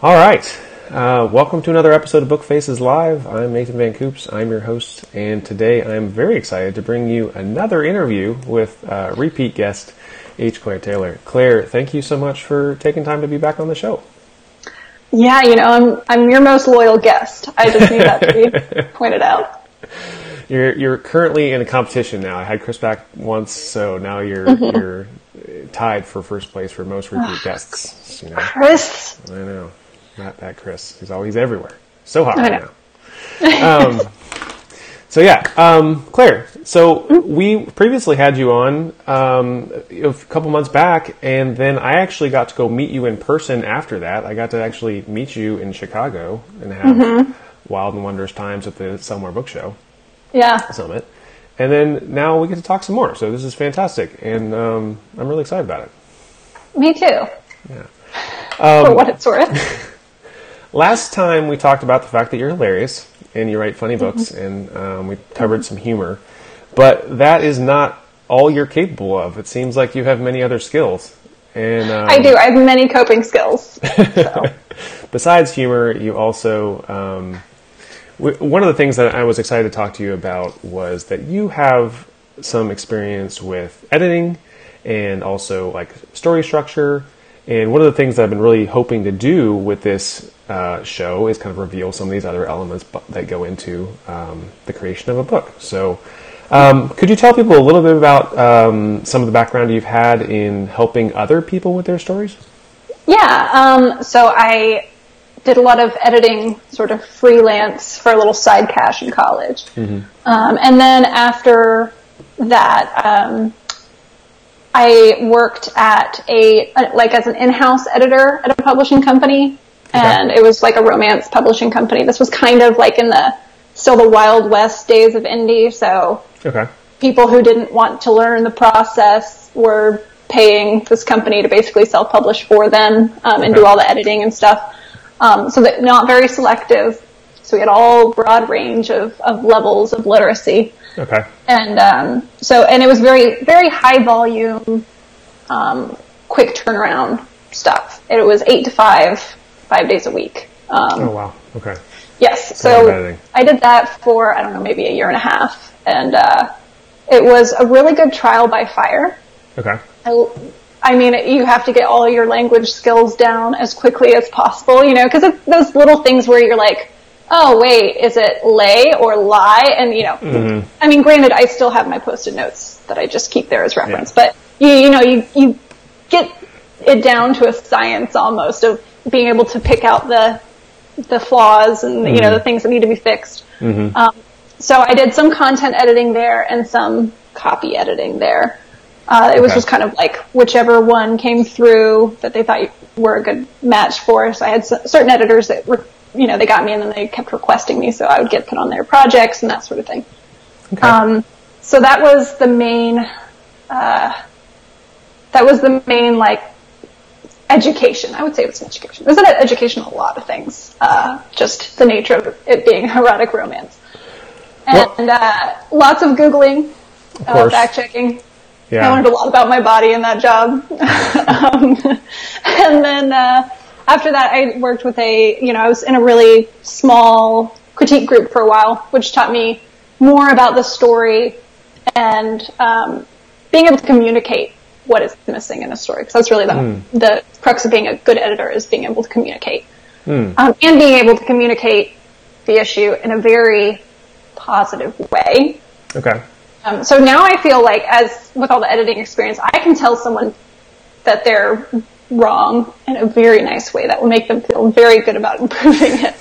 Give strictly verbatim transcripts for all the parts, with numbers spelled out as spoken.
All right. Uh, welcome to another episode of Book Faces Live. I'm Nathan Van Koops. I'm your host, and today I'm very excited to bring you another interview with uh, repeat guest H. Claire Taylor. Claire, thank you so much for taking time to be back on the show. Yeah, you know, I'm I'm your most loyal guest. I just need that to be pointed out. You're you're currently in a competition now. I had Chris back once, so now you're mm-hmm. you're tied for first place for most repeat guests. You know? Chris, I know. Not that Chris. He's always everywhere. So hot right now. Um, so yeah, um, Claire. So we previously had you on um, a couple months back, and then I actually got to go meet you in person after that. I got to actually meet you in Chicago and have mm-hmm. wild and wondrous times at the Somewhere Book Show. Yeah. Summit. And then now we get to talk some more. So this is fantastic, and um, I'm really excited about it. Me too. Yeah. Um, For what it's worth. Last time we talked about the fact that you're hilarious and you write funny books, mm-hmm. and um, we covered some humor, but that is not all you're capable of. It seems like you have many other skills. And um, I do. I have many coping skills. So. Besides humor, you also... Um, w- one of the things that I was excited to talk to you about was that you have some experience with editing and also like story structure. And one of the things that I've been really hoping to do with this uh, show is kind of reveal some of these other elements bu- that go into um, the creation of a book. So um, could you tell people a little bit about um, some of the background you've had in helping other people with their stories? Yeah. Um, so I did a lot of editing sort of freelance for a little side cash in college. Mm-hmm. Um, and then after that... Um, I worked at a, like as an in-house editor at a publishing company, and okay. it was like a romance publishing company. This was kind of like in the, still the Wild West days of indie, so okay. people who didn't want to learn the process were paying this company to basically self-publish for them um, and okay. do all the editing and stuff. Um, so that not very selective, so we had all broad range of, of levels of literacy. Okay. And um, so, and it was very, very high volume, um, quick turnaround stuff. It was eight to five, five days a week. Um, oh, wow. Okay. Yes. So I did that for, I don't know, maybe a year and a half. And uh, it was a really good trial by fire. Okay. I, I mean, you have to get all your language skills down as quickly as possible, you know, because it's those little things where you're like, oh, wait, is it lay or lie? And, you know, mm-hmm. I mean, granted, I still have my Post-it notes that I just keep there as reference. Yeah. But, you you know, you, you get it down to a science almost of being able to pick out the the flaws and, mm-hmm. you know, the things that need to be fixed. Mm-hmm. Um, so I did some content editing there and some copy editing there. Uh, it okay. was just kind of like whichever one came through that they thought were a good match for. So I had s- certain editors that were... you know, they got me and then they kept requesting me, so I would get put on their projects and that sort of thing. Okay. Um, so that was the main, uh, that was the main, like, education. I would say it was an education. It was an education on a lot of things, uh, just the nature of it being erotic romance. And well, uh, lots of Googling, of uh, fact-checking. Yeah. I learned a lot about my body in that job. um, and then... Uh, After that, I worked with a, you know, I was in a really small critique group for a while, which taught me more about the story and um, being able to communicate what is missing in a story. Because that's really the, mm. the crux of being a good editor is being able to communicate. Mm. Um, and being able to communicate the issue in a very positive way. Okay. Um, so now I feel like, as with all the editing experience, I can tell someone that they're... wrong in a very nice way that will make them feel very good about improving it.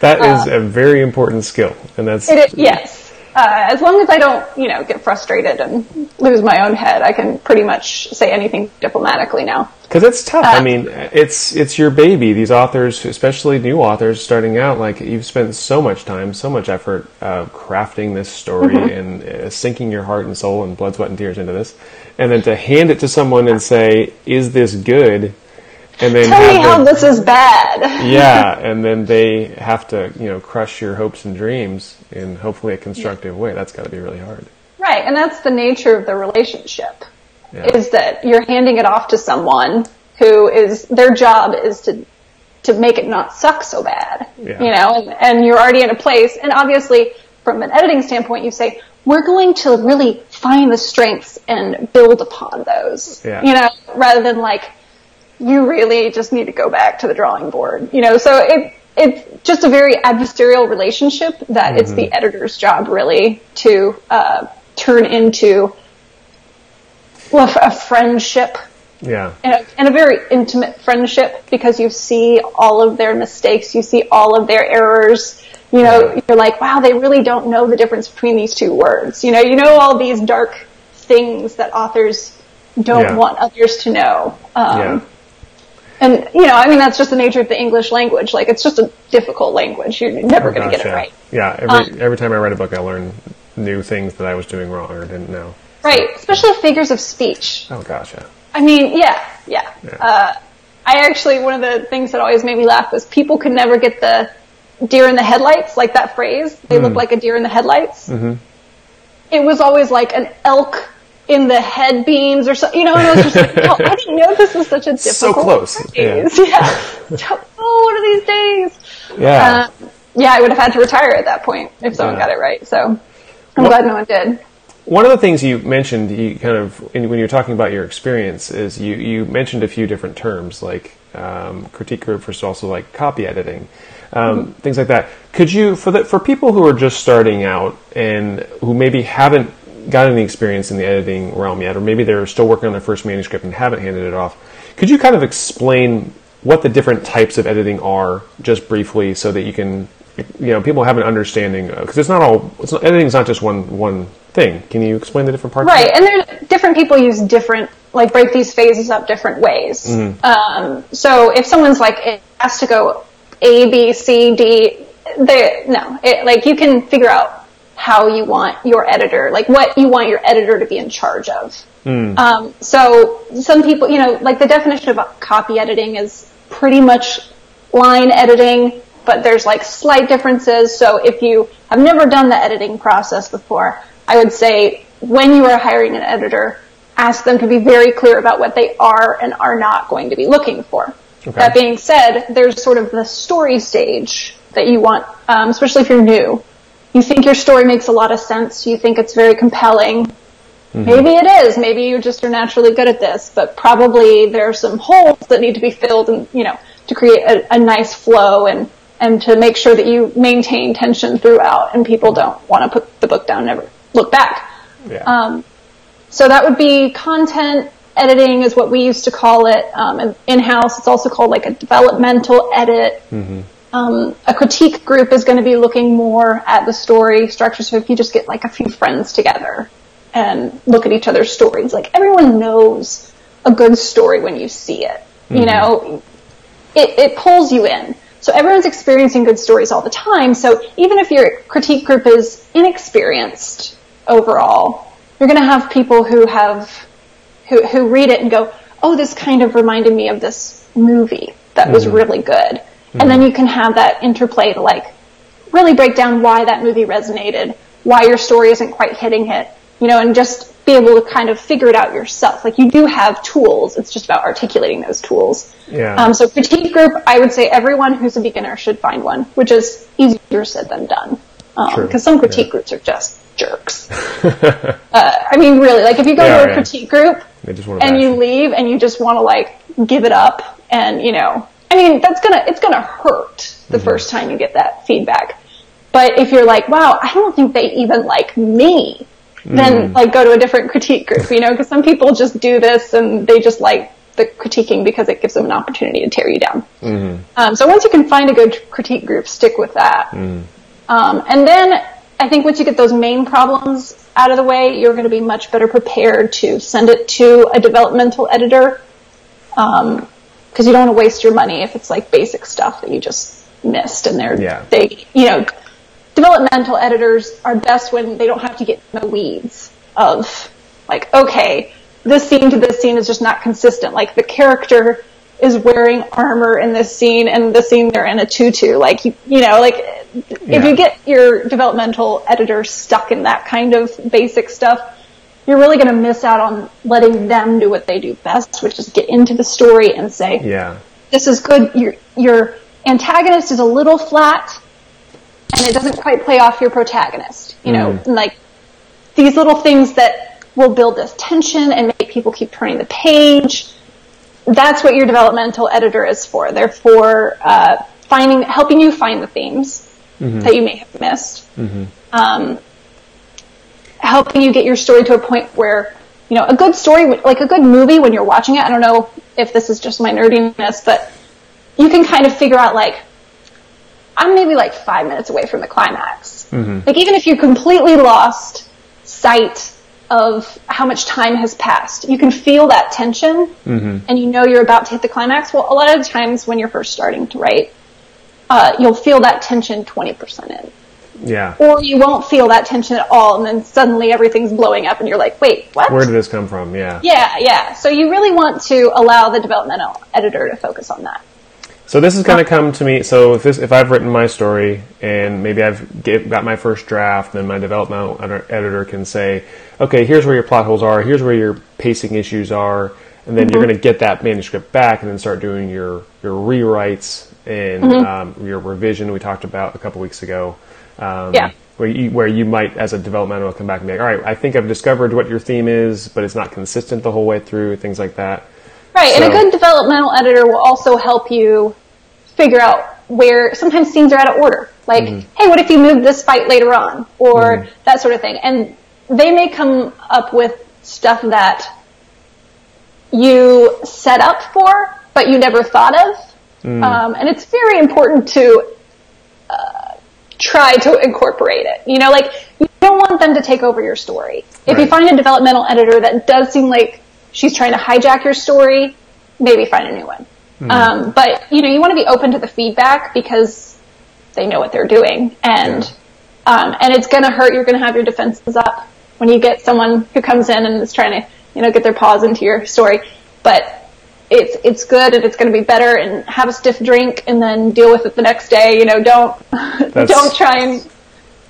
That is uh, a very important skill, and that's it is, yes. Uh, as long as I don't, you know, get frustrated and lose my own head, I can pretty much say anything diplomatically now. Because it's tough. Uh, I mean, it's it's your baby. These authors, especially new authors starting out, like you've spent so much time, so much effort uh, crafting this story mm-hmm. and uh, sinking your heart and soul and blood, sweat, and tears into this, and then to hand it to someone and say, "Is this good?" And then tell me how this is bad. Yeah, and then they have to, you know, crush your hopes and dreams in hopefully a constructive way. That's got to be really hard. Right, and that's the nature of the relationship, yeah. is that you're handing it off to someone who is, their job is to to make it not suck so bad, yeah. you know, and, and you're already in a place. And obviously, from an editing standpoint, you say, we're going to really find the strengths and build upon those, yeah. you know, rather than like, you really just need to go back to the drawing board, you know. So it it's just a very adversarial relationship that mm-hmm. it's the editor's job really to uh, turn into a friendship. Yeah. And a, and a very intimate friendship, because you see all of their mistakes, you see all of their errors. You know, yeah. you're like, wow, they really don't know the difference between these two words. You know, you know all these dark things that authors don't yeah. want others to know. Um, yeah. And, you know, I mean, that's just the nature of the English language. Like, it's just a difficult language. You're never oh, going to get yeah. it right. Yeah, every, um, every time I read a book, I learn new things that I was doing wrong or didn't know. So. Right, especially figures of speech. Oh, gosh, yeah. I mean, yeah, yeah. yeah. Uh, I actually, one of the things that always made me laugh was people could never get the deer in the headlights, like that phrase. They mm. look like a deer in the headlights. Mm-hmm. It was always like an elk in the head beams or something. You know, and I was just like, oh, I didn't know this was such a difficult so close. Phrase. Yeah. yeah. Oh, one of these days. Yeah. Uh, yeah, I would have had to retire at that point if someone yeah. got it right. So I'm well, glad no one did. One of the things you mentioned, you kind of, in, when you were talking about your experience, is you, you mentioned a few different terms, like um, critique group versus also like copy editing, um, mm-hmm. things like that. Could you, for the, for people who are just starting out and who maybe haven't gotten any experience in the editing realm yet, or maybe they're still working on their first manuscript and haven't handed it off, could you kind of explain what the different types of editing are, just briefly, so that you can, you know, people have an understanding, because it's not all, it's not, editing's not just one one. thing. Can you explain the different parts? Right, and there's different people use different, like break these phases up different ways. Mm-hmm. Um, so if someone's like, it has to go A, B, C, D, they, no, it, like you can figure out how you want your editor, like what you want your editor to be in charge of. Mm. Um, so some people, you know, like the definition of copy editing is pretty much line editing, but there's like slight differences. So if you have never done the editing process before, I would say when you are hiring an editor, ask them to be very clear about what they are and are not going to be looking for. Okay. That being said, there's sort of the story stage that you want, um, especially if you're new. You think your story makes a lot of sense. You think it's very compelling. Mm-hmm. Maybe it is. Maybe you just are naturally good at this, but probably there are some holes that need to be filled, and you know, to create a, a nice flow and and to make sure that you maintain tension throughout and people don't want to put the book down never. Look back. Yeah. Um, so that would be content editing is what we used to call it. Um, in-house, it's also called like a developmental edit. Mm-hmm. Um, a critique group is going to be looking more at the story structure. So if you just get like a few friends together and look at each other's stories, like everyone knows a good story when you see it. Mm-hmm. You know, it, it pulls you in. So everyone's experiencing good stories all the time. So even if your critique group is inexperienced, overall, you're going to have people who have who who read it and go, "Oh, this kind of reminded me of this movie that was mm-hmm. really good," mm-hmm. and then you can have that interplay to like really break down why that movie resonated, why your story isn't quite hitting it, you know, and just be able to kind of figure it out yourself. Like you do have tools; it's just about articulating those tools. Yeah. Um, so critique group, I would say everyone who's a beginner should find one, which is easier said than done, because um, some critique yeah. groups are just. jerks. uh, I mean, really, like if you go yeah, to a yeah. critique group and you leave and you just want to like give it up, and you know, I mean, that's gonna it's gonna hurt the mm-hmm. first time you get that feedback. But if you're like, wow, I don't think they even like me, mm. then like go to a different critique group, you know, because some people just do this and they just like the critiquing because it gives them an opportunity to tear you down. Mm-hmm. Um, so once you can find a good critique group, stick with that, mm. um, and then. I think once you get those main problems out of the way, you're going to be much better prepared to send it to a developmental editor, um, because you don't want to waste your money if it's like basic stuff that you just missed. And they're yeah. they, you know, developmental editors are best when they don't have to get in the weeds of like, okay, this scene to this scene is just not consistent. Like the character is wearing armor in this scene, and the scene they're in a tutu. Like you, you know, like if yeah. you get your developmental editor stuck in that kind of basic stuff, you're really going to miss out on letting them do what they do best, which is get into the story and say, yeah. this is good, your, your antagonist is a little flat, and it doesn't quite play off your protagonist, you know, mm. and like these little things that will build this tension and make people keep turning the page. That's what your developmental editor is for. They're for uh, finding, helping you find the themes mm-hmm. that you may have missed, mm-hmm. um, helping you get your story to a point where, you know, a good story, like a good movie when you're watching it, I don't know if this is just my nerdiness, but you can kind of figure out, like, I'm maybe like five minutes away from the climax. Mm-hmm. Like, even if you completely lost sight of how much time has passed, you can feel that tension, mm-hmm. and you know you're about to hit the climax. Well, a lot of times when you're first starting to write, uh, you'll feel that tension twenty percent in. Yeah. Or you won't feel that tension at all, and then suddenly everything's blowing up, and you're like, wait, what? Where did this come from? Yeah. Yeah, yeah. So you really want to allow the developmental editor to focus on that. So this is going to come to me, so if this, if I've written my story and maybe I've get, got my first draft, then my developmental editor can say, okay, here's where your plot holes are, here's where your pacing issues are, and then mm-hmm. you're going to get that manuscript back and then start doing your, your rewrites and mm-hmm. um, your revision we talked about a couple weeks ago. Um, yeah. Where you, where you might, as a developmental, come back and be like, all right, I think I've discovered what your theme is, but it's not consistent the whole way through, things like that. Right, so, and a good developmental editor will also help you figure out where sometimes scenes are out of order. Like, mm-hmm. hey, what if you move this fight later on? Or mm-hmm. that sort of thing. And they may come up with stuff that you set up for, but you never thought of. Mm-hmm. Um, and it's very important to uh, try to incorporate it. You know, like, you don't want them to take over your story. If right. you find a developmental editor that does seem like she's trying to hijack your story, maybe find a new one. Mm. Um, but, you know, you want to be open to the feedback because they know what they're doing. And yeah. um, and it's going to hurt. You're going to have your defenses up when you get someone who comes in and is trying to, you know, get their paws into your story. But it's it's good, and it's going to be better, and have a stiff drink and then deal with it the next day. You know, don't don't try and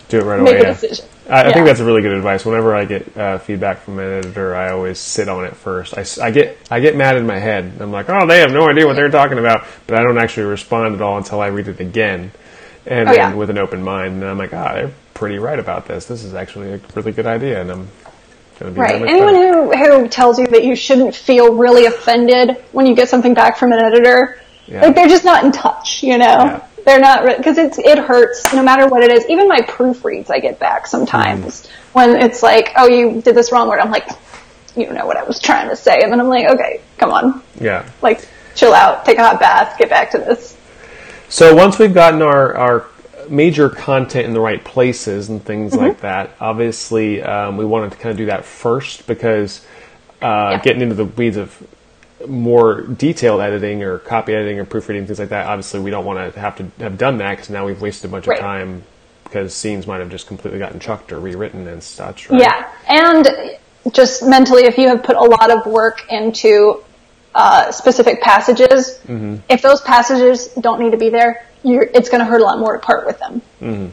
do it right away. Make a yeah. decision. I yeah. think that's really good advice. Whenever I get uh, feedback from an editor, I always sit on it first. I, I, get, I get mad in my head. I'm like, oh, they have no idea what they're talking about. But I don't actually respond at all until I read it again. And oh, then yeah. with an open mind. And I'm like, ah, oh, they're pretty right about this. This is actually a really good idea. And I'm going to be right. Anyone who, who tells you that you shouldn't feel really offended when you get something back from an editor, yeah. like, they're just not in touch, you know? Yeah. They're not, because it's it hurts no matter what it is. Even my proofreads I get back sometimes mm. when it's like, oh, you did this wrong word. I'm like, you don't know what I was trying to say. And then I'm like, okay, come on. Yeah. Like, chill out, take a hot bath, get back to this. So once we've gotten our, our major content in the right places and things mm-hmm. like that, obviously um, we wanted to kind of do that first because uh, yeah. getting into the weeds of more detailed editing or copy editing or proofreading, things like that, obviously we don't want to have to have done that because now we've wasted a bunch right. of time because scenes might have just completely gotten chucked or rewritten and such. Right? Yeah, and just mentally, if you have put a lot of work into uh, specific passages, mm-hmm. if those passages don't need to be there, you're, it's going to hurt a lot more to part with them. Mm-hmm.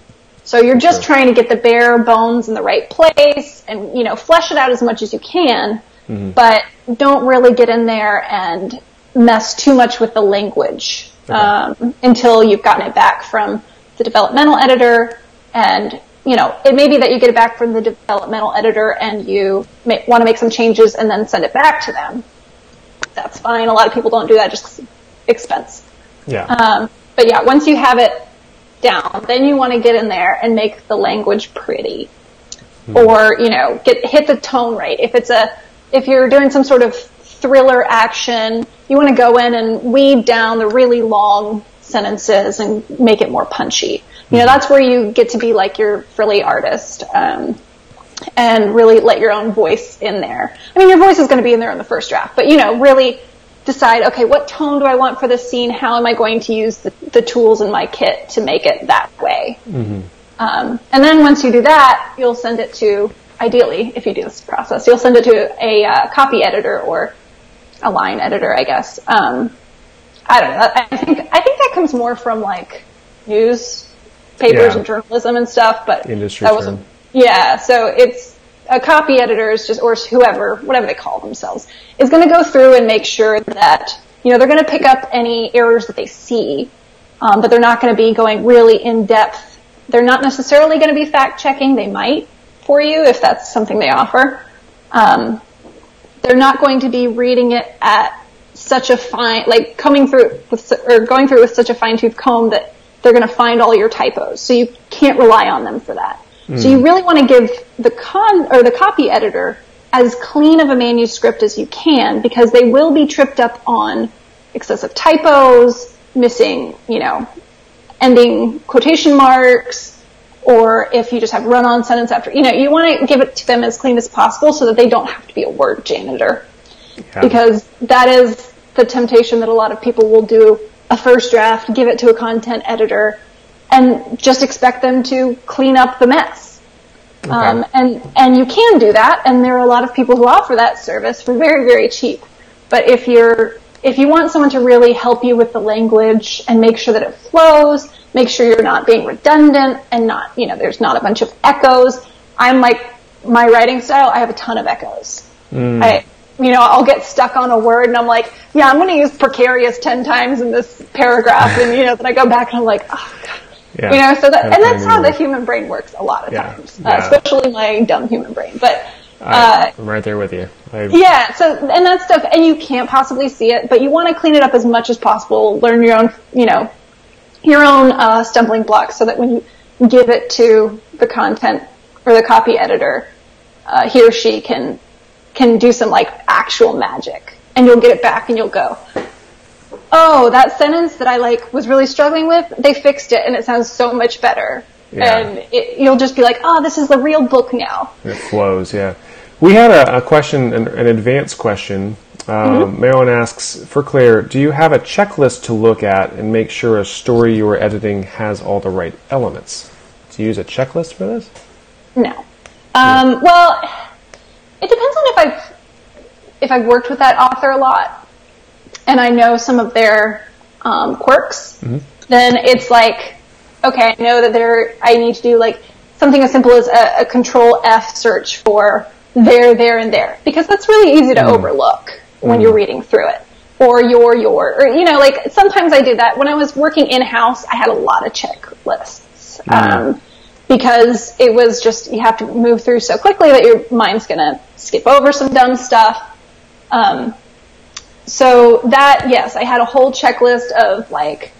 So you're That's just true. Trying to get the bare bones in the right place and, you know, flesh it out as much as you can. Mm-hmm. But don't really get in there and mess too much with the language okay. um, until you've gotten it back from the developmental editor. And, you know, it may be that you get it back from the developmental editor and you may want to make some changes and then send it back to them. That's fine. A lot of people don't do that, just expense. Yeah. Um, but, yeah, once you have it down, then you want to get in there and make the language pretty. Mm-hmm. Or, you know, get hit the tone right. If it's a... If you're doing some sort of thriller action, you want to go in and weed down the really long sentences and make it more punchy. You know, that's where you get to be like your frilly artist um, and really let your own voice in there. I mean, your voice is going to be in there in the first draft, but, you know, really decide, okay, what tone do I want for this scene? How am I going to use the, the tools in my kit to make it that way? Mm-hmm. Um, and then once you do that, you'll send it to... Ideally, if you do this process, you'll send it to a uh, copy editor or a line editor, I guess. Um, I don't know. I think I think that comes more from like news papers yeah. and journalism and stuff. But industry that wasn't. Term. Yeah. So it's a copy editor is just or whoever, whatever they call themselves, is going to go through and make sure that you know, they're going to pick up any errors that they see, um, but they're not going to be going really in depth. They're not necessarily going to be fact checking. They might for you if that's something they offer. Um, they're not going to be reading it at such a fine, like coming through with, or going through with such a fine tooth comb that they're going to find all your typos. So you can't rely on them for that. Mm. So you really want to give the con or the copy editor as clean of a manuscript as you can, because they will be tripped up on excessive typos, missing, you know, ending quotation marks, or if you just have run-on sentence after, you know, you want to give it to them as clean as possible so that they don't have to be a word janitor. Yeah. Because that is the temptation that a lot of people will do a first draft, give it to a content editor, and just expect them to clean up the mess. Okay. Um, and, and you can do that, and there are a lot of people who offer that service for very, very cheap. But if you're, if you want someone to really help you with the language and make sure that it flows, make sure you're not being redundant and not, you know, there's not a bunch of echoes. I'm like, my writing style, I have a ton of echoes. Mm. I, You know, I'll get stuck on a word and I'm like, yeah, I'm going to use precarious ten times in this paragraph. And, you know, then I go back and I'm like, oh, God. Yeah, you know, so that, and that's how the human brain works a lot of yeah, times, yeah. Uh, especially my dumb human brain. But uh, I'm right there with you. I, yeah. So, and that stuff, and you can't possibly see it, but you want to clean it up as much as possible. Learn your own, you know, your own uh, stumbling blocks so that when you give it to the content or the copy editor, uh, he or she can can do some like actual magic, and you'll get it back and you'll go, oh, that sentence that I like was really struggling with, they fixed it and it sounds so much better. Yeah. And it, you'll just be like, oh, this is the real book now. It flows. Yeah. We had a, a question, an, an advanced question. Um, mm-hmm. Marilyn asks, for Claire, do you have a checklist to look at and make sure a story you are editing has all the right elements? Do you use a checklist for this? No. Um, yeah. Well, it depends on if I've, if I've worked with that author a lot and I know some of their um, quirks, mm-hmm. then it's like, okay, I know that there, I need to do like something as simple as a, a control F search for there, there, and there, because that's really easy to mm. overlook when mm. you're reading through it, or your, your, or, you know, like sometimes I do that. When I was working in-house, I had a lot of checklists. Mm. Um, because it was just, you have to move through so quickly that your mind's going to skip over some dumb stuff. Um, so that, yes, I had a whole checklist of like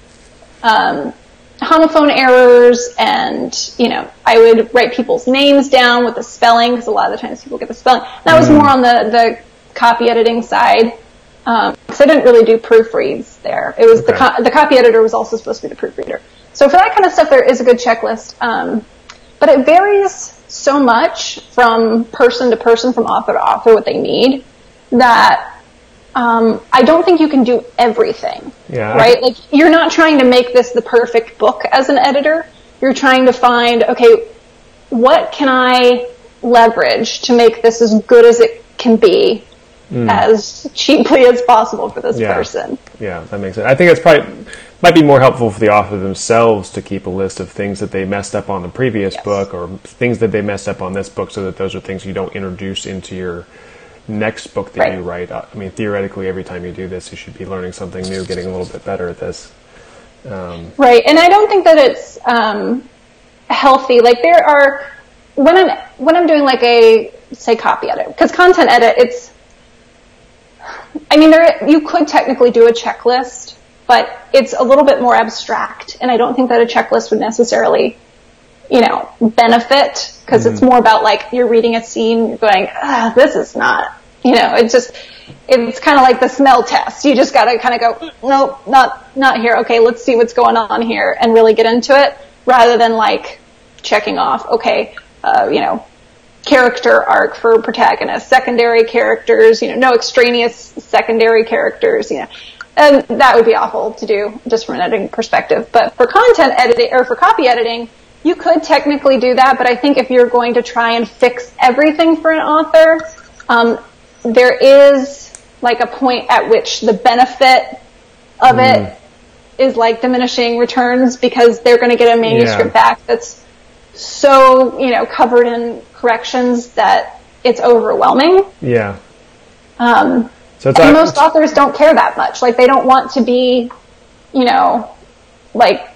um, homophone errors, and, you know, I would write people's names down with the spelling, because a lot of the times people get the spelling. That was more on the, the copy editing side, because um, I didn't really do proofreads there. It was okay. the, co- the copy editor was also supposed to be the proofreader. So for that kind of stuff, there is a good checklist. Um, But it varies so much from person to person, from author to author, what they need, that um, I don't think you can do everything, yeah. right? Like, you're not trying to make this the perfect book as an editor. You're trying to find, okay, what can I leverage to make this as good as it can be, mm. as cheaply as possible for this yeah. person? Yeah, that makes sense. I think it's probably... might be more helpful for the author themselves to keep a list of things that they messed up on the previous yes. book, or things that they messed up on this book, so that those are things you don't introduce into your next book that right. you write. I mean, theoretically, every time you do this, you should be learning something new, getting a little bit better at this. Um, right, and I don't think that it's um, healthy. Like, there are, when I'm, when I'm doing like a, say, copy edit, because content edit, it's, I mean, there you could technically do a checklist, but it's a little bit more abstract, and I don't think that a checklist would necessarily, you know, benefit, because mm-hmm. it's more about, like, you're reading a scene, you're going, ah, this is not, you know, it's just, it's kind of like the smell test. You just got to kind of go, nope, not, not here. Okay, let's see what's going on here and really get into it, rather than, like, checking off, okay, uh, you know, character arc for protagonists, secondary characters, you know, no extraneous secondary characters, you know. And that would be awful to do just from an editing perspective. But for content editing, or for copy editing, you could technically do that. But I think if you're going to try and fix everything for an author, um, there is like a point at which the benefit of mm. it is like diminishing returns, because they're going to get a manuscript yeah. back that's so, you know, covered in corrections that it's overwhelming. Yeah. Um, So it's, and most authors don't care that much. Like, they don't want to be, you know, like,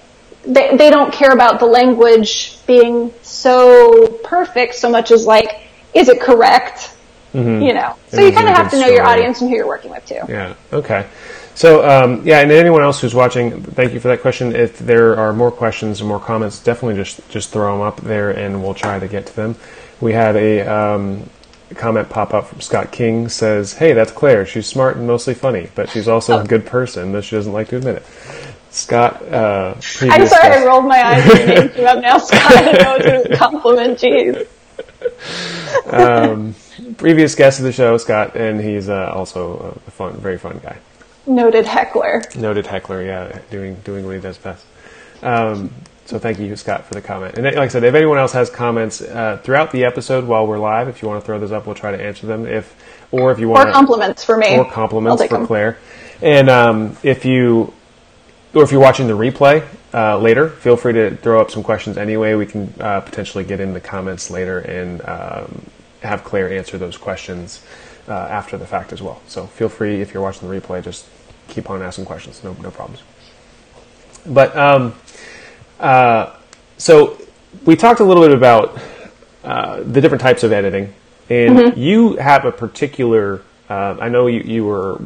they, they don't care about the language being so perfect so much as, like, is it correct? Mm-hmm. You know, so you kind of have to know your audience and who you're working with too. Yeah. Okay. So, um, yeah. And anyone else who's watching, thank you for that question. If there are more questions and more comments, definitely just, just throw them up there and we'll try to get to them. We had a, um, comment pop up from Scott King, says, "Hey, that's Claire. She's smart and mostly funny, but she's also a good person, but she doesn't like to admit it." Scott, uh, I'm sorry, stuff. I rolled my eyes and your name came up now, Scott. I know it's a compliment. Jeez. Um, previous guest of the show, Scott, and he's uh, also a fun, very fun guy. Noted heckler. Noted heckler, yeah, doing doing what he does best. Um, so thank you, Scott, for the comment. And like I said, if anyone else has comments uh, throughout the episode while we're live, if you want to throw those up, we'll try to answer them. If or if you want or compliments to, for me, or compliments for them. Claire. And um, if you or if you're watching the replay uh, later, feel free to throw up some questions anyway. We can uh, potentially get in the comments later and. Um, have Claire answer those questions uh, after the fact as well. So feel free, if you're watching the replay, just keep on asking questions. No, no problems. But um, uh, so we talked a little bit about uh, the different types of editing, and mm-hmm. you have a particular. Uh, I know you you were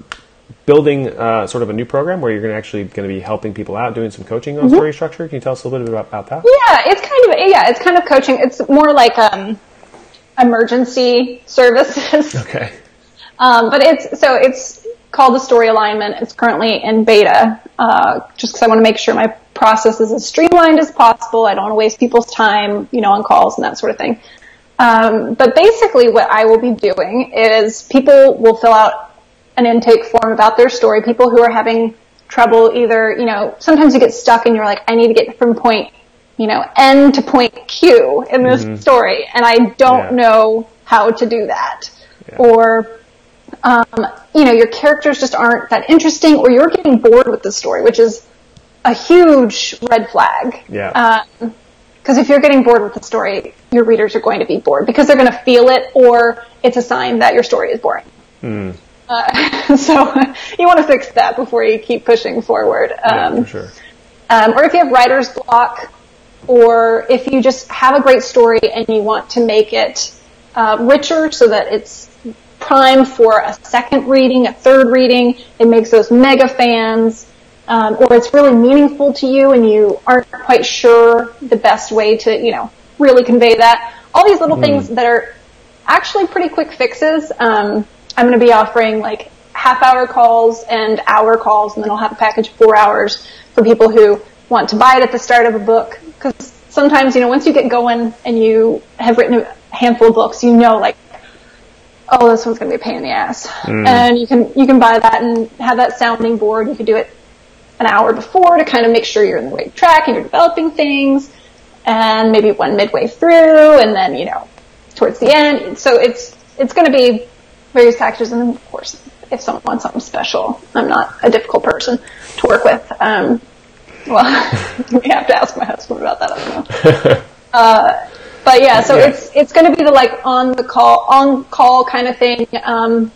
building uh, sort of a new program where you're going to actually going to be helping people out, doing some coaching on mm-hmm. story structure. Can you tell us a little bit about, about that? Yeah, it's kind of yeah, it's kind of coaching. It's more like. Um, emergency services. Okay. Um, but it's, so it's called the Story Alignment. It's currently in beta, uh, just because I want to make sure my process is as streamlined as possible. I don't want to waste people's time, you know, on calls and that sort of thing. Um, but basically what I will be doing is people will fill out an intake form about their story. People who are having trouble either, you know, sometimes you get stuck and you're like, I need to get from point you know, N to point Q in this mm-hmm. story, and I don't yeah. know how to do that. Yeah. Or, um, you know, your characters just aren't that interesting, or you're getting bored with the story, which is a huge red flag. Yeah. Because um, if you're getting bored with the story, your readers are going to be bored, because they're going to feel it, or it's a sign that your story is boring. Mm. Uh, so you want to fix that before you keep pushing forward. Um, yeah, for sure. Um, or if you have writer's block, or if you just have a great story and you want to make it uh, richer so that it's prime for a second reading, a third reading, it makes those mega fans, um, or it's really meaningful to you and you aren't quite sure the best way to, you know, really convey that. All these little mm. things that are actually pretty quick fixes. Um, I'm going to be offering like half-hour calls and hour calls, and then I'll have a package of four hours for people who want to buy it at the start of a book. Because sometimes, you know, once you get going and you have written a handful of books, you know, like, oh, this one's going to be a pain in the ass. Mm. And you can you can buy that and have that sounding board. You can do it an hour before to kind of make sure you're on the right track and you're developing things. And maybe one midway through and then, you know, towards the end. So it's it's going to be various packages. And, of course, if someone wants something special, I'm not a difficult person to work with. Um Well, we have to ask my husband about that. I don't know. Uh, but yeah, so yeah. it's it's going to be the like on the call, on call kind of thing. Um,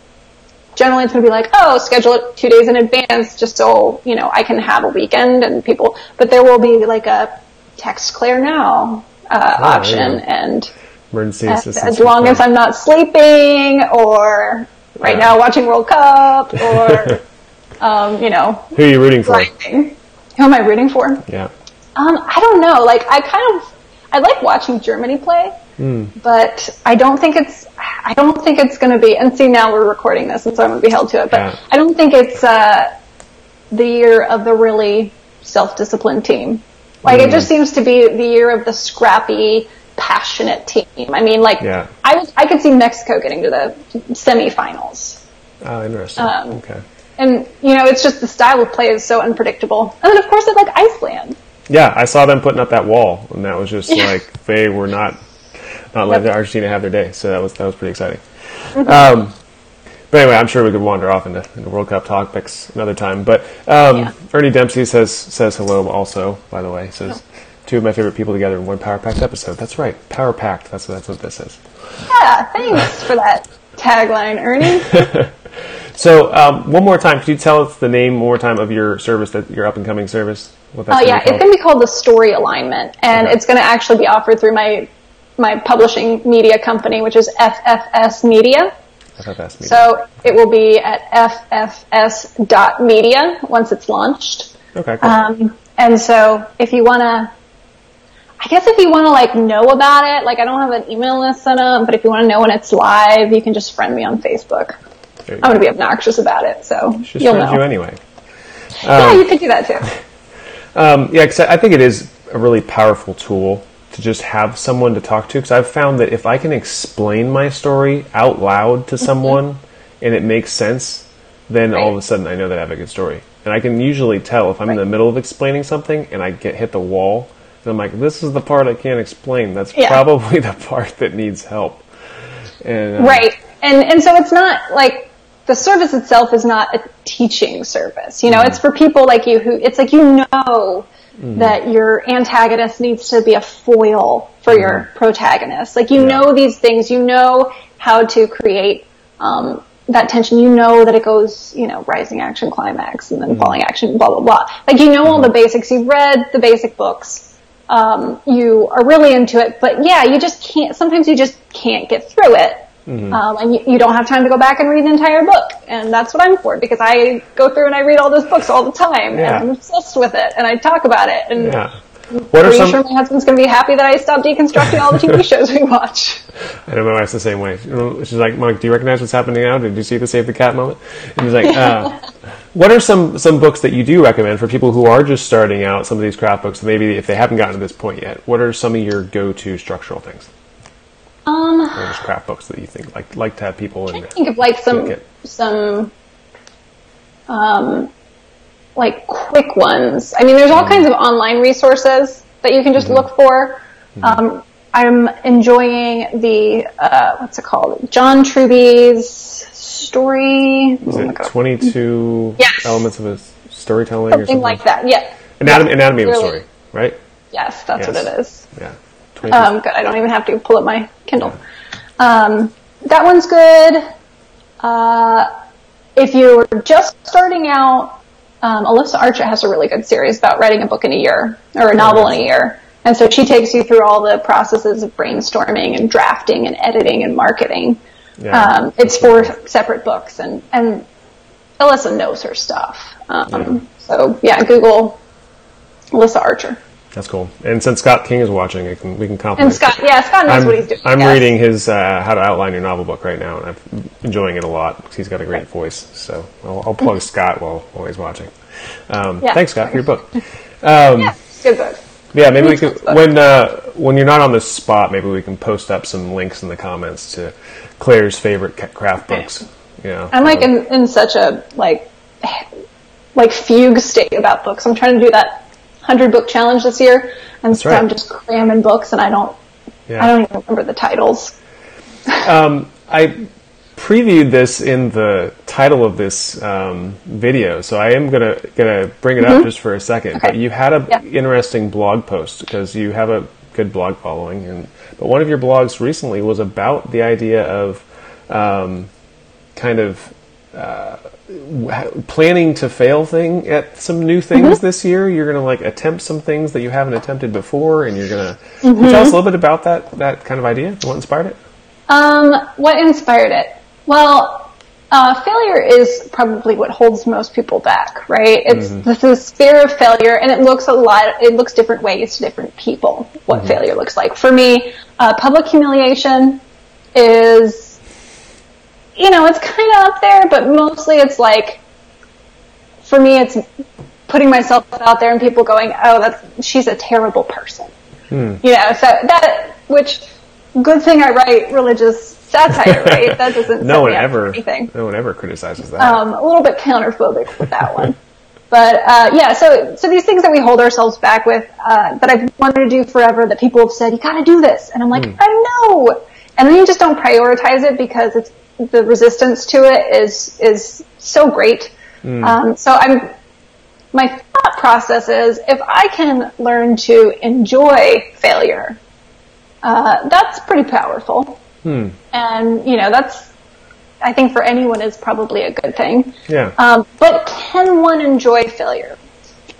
generally, it's going to be like, oh, schedule it two days in advance, just so you know I can have a weekend and people. But there will be like a text Claire now uh, oh, option, yeah. and emergency as, assistance as long as I'm not sleeping or right yeah. now watching World Cup or um, you know, who are you rooting for? Lightning. Who am I rooting for? Yeah. Um, I don't know. Like, I kind of, I like watching Germany play, mm. but I don't think it's, I don't think it's going to be, and see, now we're recording this, and so I'm going to be held to it, but yeah. I don't think it's uh, the year of the really self-disciplined team. Like, mm. it just seems to be the year of the scrappy, passionate team. I mean, like, yeah. I was, I could see Mexico getting to the semifinals. Oh, interesting. Um, okay. And, you know, it's just the style of play is so unpredictable. And then, of course, I like Iceland. Yeah, I saw them putting up that wall, and that was just yeah. like, they were not not letting yep. Argentina have their day. So that was that was pretty exciting. Mm-hmm. Um, but anyway, I'm sure we could wander off into, into World Cup topics another time. But um, yeah. Ernie Dempsey says says hello also, by the way. Says, oh. two of my favorite people together in one Power Packed episode. That's right, Power Packed. That's, that's what this is. Yeah, thanks for that tagline, Ernie. So um, one more time, could you tell us the name one more time of your service, that your up-and-coming service? What that's uh, yeah, it's going to be called the Story Alignment, and okay. it's going to actually be offered through my my publishing media company, which is F F S Media. F F S Media. So it will be at F F S dot media once it's launched. Okay, cool. Um, and so if you want to, I guess if you want to like know about it, like I don't have an email list set up, but if you want to know when it's live, you can just friend me on Facebook. I'm going to be obnoxious about it, so just you'll know. You anyway. Um, yeah, you could do that too. Um, yeah, because I think it is a really powerful tool to just have someone to talk to, because I've found that if I can explain my story out loud to someone mm-hmm. and it makes sense, then right. all of a sudden I know that I have a good story. And I can usually tell if I'm right. in the middle of explaining something and I get hit the wall, and I'm like, this is the part I can't explain. That's yeah. probably the part that needs help. And, um, right. And, and so it's not like the service itself is not a teaching service. You know, mm-hmm. it's for people like you who, it's like, you know, mm-hmm. that your antagonist needs to be a foil for mm-hmm. your protagonist. Like, you yeah. know these things, you know how to create um, that tension. You know that it goes, you know, rising action, climax, and then mm-hmm. falling action, blah, blah, blah. Like, you know mm-hmm. all the basics. You've read the basic books. Um, you are really into it, but yeah, you just can't, sometimes you just can't get through it. Mm-hmm. Um, and you, you don't have time to go back and read an entire book. And that's what I'm for, because I go through and I read all those books all the time yeah. and I'm obsessed with it and I talk about it. And yeah. what I'm are some... sure my husband's going to be happy that I stopped deconstructing all the T V shows we watch. I know my wife's the same way. She's like, Mike, do you recognize what's happening now? Did you see the Save the Cat moment? And he's like, uh, what are some, some books that you do recommend for people who are just starting out, some of these craft books, maybe if they haven't gotten to this point yet? What are some of your go-to structural things? Um, or just craft books that you think like like to have people in there? I think of like some it. some um, like quick ones. I mean, there's all mm-hmm. kinds of online resources that you can just mm-hmm. look for. Mm-hmm. Um, I'm enjoying the uh, what's it called? John Truby's story. Is it oh twenty-two yes. elements of a storytelling something or something like that? Yeah. Anatomy, yeah. anatomy of a story, right? Yes, that's yes. what it is. Yeah. Um, good. I don't even have to pull up my Kindle. Um, that one's good. Uh, if you're just starting out, um, Alyssa Archer has a really good series about writing a book in a year, or a novel in a year. And so she takes you through all the processes of brainstorming and drafting and editing and marketing. Yeah, um, it's four separate books, and, and Alyssa knows her stuff. Um, yeah. So, yeah, Google Alyssa Archer. That's cool. And since Scott King is watching, I can, we can compliment. And Scott, yeah, Scott knows I'm, what he's doing. I'm yes. reading his uh, How to Outline Your Novel book right now, and I'm enjoying it a lot because he's got a great right. voice. So I'll, I'll plug Scott while, while he's watching. Um, yeah. Thanks, Scott, for your book. Um, yeah, good book. Yeah, maybe we could, when uh, when you're not on the spot, maybe we can post up some links in the comments to Claire's favorite craft books. Yeah, I'm like um, in, in such a like like fugue state about books. I'm trying to do that hundred book challenge this year, and so right. I'm just cramming books, and I don't, yeah. I don't even remember the titles. um, I previewed this in the title of this um, video, so I am gonna gonna bring it mm-hmm. up just for a second. Okay. But you had a yeah. interesting blog post, because you have a good blog following, and but one of your blogs recently was about the idea of um, kind of. Uh, planning to fail thing at some new things mm-hmm. this year. You're going to like attempt some things that you haven't attempted before, and you're going to mm-hmm. tell us a little bit about that that kind of idea. What inspired it? Um, what inspired it? Well, uh, failure is probably what holds most people back, right? It's mm-hmm. this is fear of failure, and it looks a lot. It looks different ways to different people. What mm-hmm. failure looks like for me, uh, public humiliation is. You know, it's kind of up there, but mostly it's like, for me, it's putting myself out there and people going, oh, that's, she's a terrible person. Hmm. You know, so that, which, good thing I write religious satire, right? That doesn't no set one me ever, up for anything. No one ever criticizes that. Um, a little bit counterphobic with that one. But, uh, yeah, so, so these things that we hold ourselves back with, uh, that I've wanted to do forever, that people have said, you gotta do this. And I'm like, hmm. I know. And then you just don't prioritize it because it's, the resistance to it is is so great. Mm. Um, so I'm my thought process is if I can learn to enjoy failure, uh, that's pretty powerful. Mm. And you know that's I think for anyone is probably a good thing. Yeah. Um, but can one enjoy failure?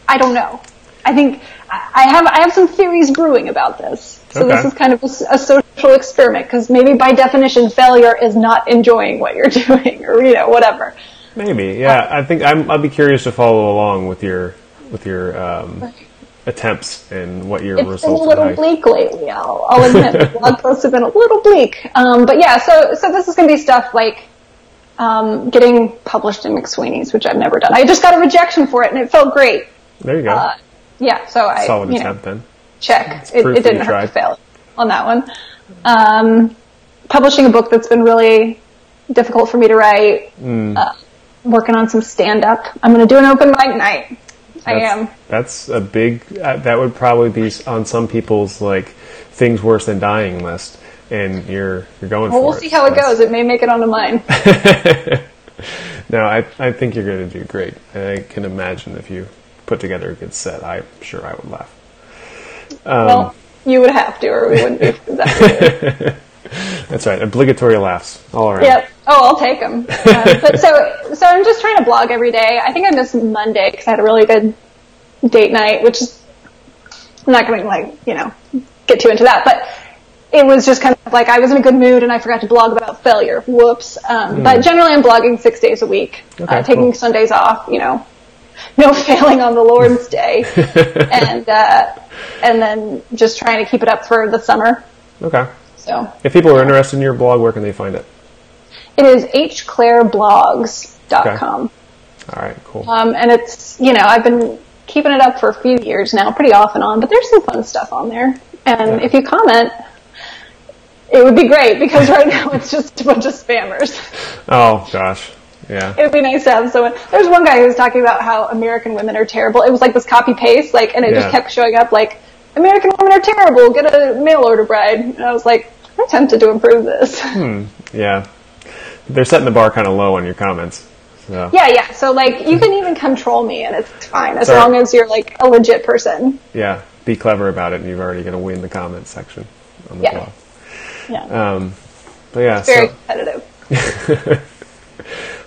I don't know. I think I have I have some theories brewing about this. So okay. This is kind of a, a social experiment, because maybe by definition failure is not enjoying what you're doing, or you know whatever. Maybe, yeah. I think I'm, I'd be curious to follow along with your with your um, attempts and what your it's results. It's been a little bleak lately. I'll, I'll admit, blog posts have been a little bleak. Um, but yeah, so so this is going to be stuff like um, getting published in McSweeney's, which I've never done. I just got a rejection for it, and it felt great. There you go. Uh, yeah, so I solid you attempt know, then. Check. It, it didn't hurt tried. to fail on that one. Um, publishing a book that's been really difficult for me to write. Mm. Uh, Working on some stand-up. I'm going to do an open mic night. That's, I am. That's a big... Uh, that would probably be on some people's, like, things worse than dying list. And you're you're going well, for we'll it. We'll see how that's... it goes. It may make it onto mine. No, I, I think you're going to do great. I can imagine if you put together a good set, I'm sure I would laugh. Um, well, you would have to, or we wouldn't be exactly. That's right. Obligatory laughs all around. Yep. Oh, I'll take them. Uh, but so, so I'm just trying to blog every day. I think I missed Monday because I had a really good date night, which is, I'm not going to like, you know, get too into that. But it was just kind of like I was in a good mood and I forgot to blog about failure. Whoops. Um, mm. But generally I'm blogging six days a week, okay, uh, taking cool. Sundays off, you know, no failing on the Lord's Day. and uh, and then just trying to keep it up for the summer. Okay. So, if people are interested in your blog, where can they find it? It is h claire blogs dot com. Okay. All right, cool. Um, and it's, you know, I've been keeping it up for a few years now, pretty off and on, but there's some fun stuff on there. And yeah. If you comment, it would be great, because right now it's just a bunch of spammers. Oh, gosh. Yeah. It would be nice to have someone. There's one guy who was talking about how American women are terrible. It was like this copy-paste, like, and it yeah. just kept showing up, like, American women are terrible. Get a mail-order bride. And I was like, I'm tempted to improve this. Hmm. Yeah. They're setting the bar kind of low on your comments. So. Yeah, yeah. So, like, you can even control me, and it's fine as Sorry. long as you're, like, a legit person. Yeah. Be clever about it, and you're already going to win the comment section on the yeah. blog. Yeah. Um, but, yeah. It's very so. competitive.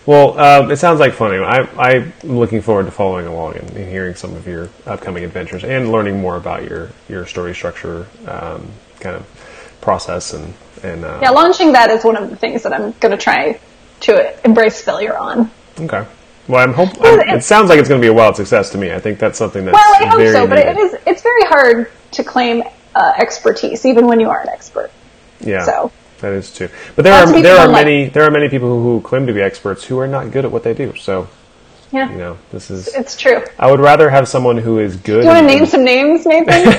Well, um, it sounds like fun. I, I'm looking forward to following along and, and hearing some of your upcoming adventures and learning more about your, your story structure um, kind of process. and, and uh, Yeah, launching that is one of the things that I'm going to try to embrace failure on. Okay. Well, I'm hope, I'm, it sounds like it's going to be a wild success to me. I think that's something that's well, I hope very so, but needed. it is, it's very hard to claim uh, expertise, even when you are an expert. Yeah. So. That is true, but there Lots are there are many like, there are many people who, who claim to be experts who are not good at what they do. So, yeah, you know, this is it's true. I would rather have someone who is good. Do you want to name some names, Nathan?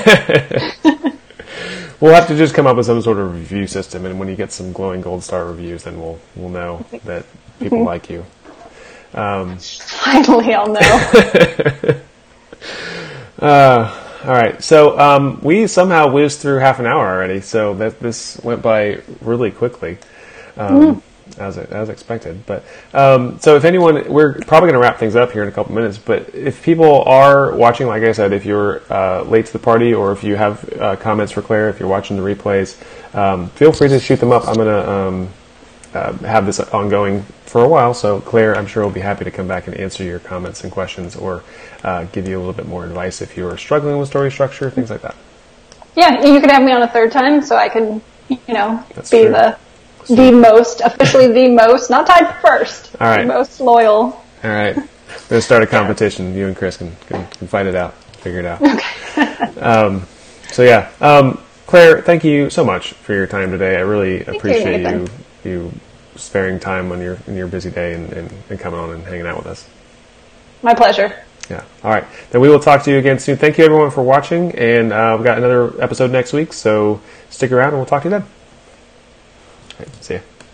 We'll have to just come up with some sort of review system, and when you get some glowing gold star reviews, then we'll we'll know that people mm-hmm. like you. Um, Finally, I'll know. uh, All right, so um, we somehow whizzed through half an hour already, so that this went by really quickly, um, mm. as as expected. But um, so if anyone, we're probably going to wrap things up here in a couple minutes, but if people are watching, like I said, if you're uh, late to the party or if you have uh, comments for Claire, if you're watching the replays, um, feel free to shoot them up. I'm going to um, uh, have this ongoing for a while, so Claire, I'm sure, will be happy to come back and answer your comments and questions or Uh, give you a little bit more advice if you are struggling with story structure, things like that. Yeah, you could have me on a third time so I can, you know, That's be true. the That's the true. most, officially the most, not tied first, All right. the most loyal. All right. We're going to start a competition. You and Chris can, can, can fight it out, figure it out. Okay. um, so, yeah. Um, Claire, thank you so much for your time today. I really thank appreciate you, you you sparing time on your, in your busy day and, and, and coming on and hanging out with us. My pleasure. Yeah. All right. Then we will talk to you again soon. Thank you, everyone, for watching. And uh, we've got another episode next week, so stick around and we'll talk to you then. All right. See ya.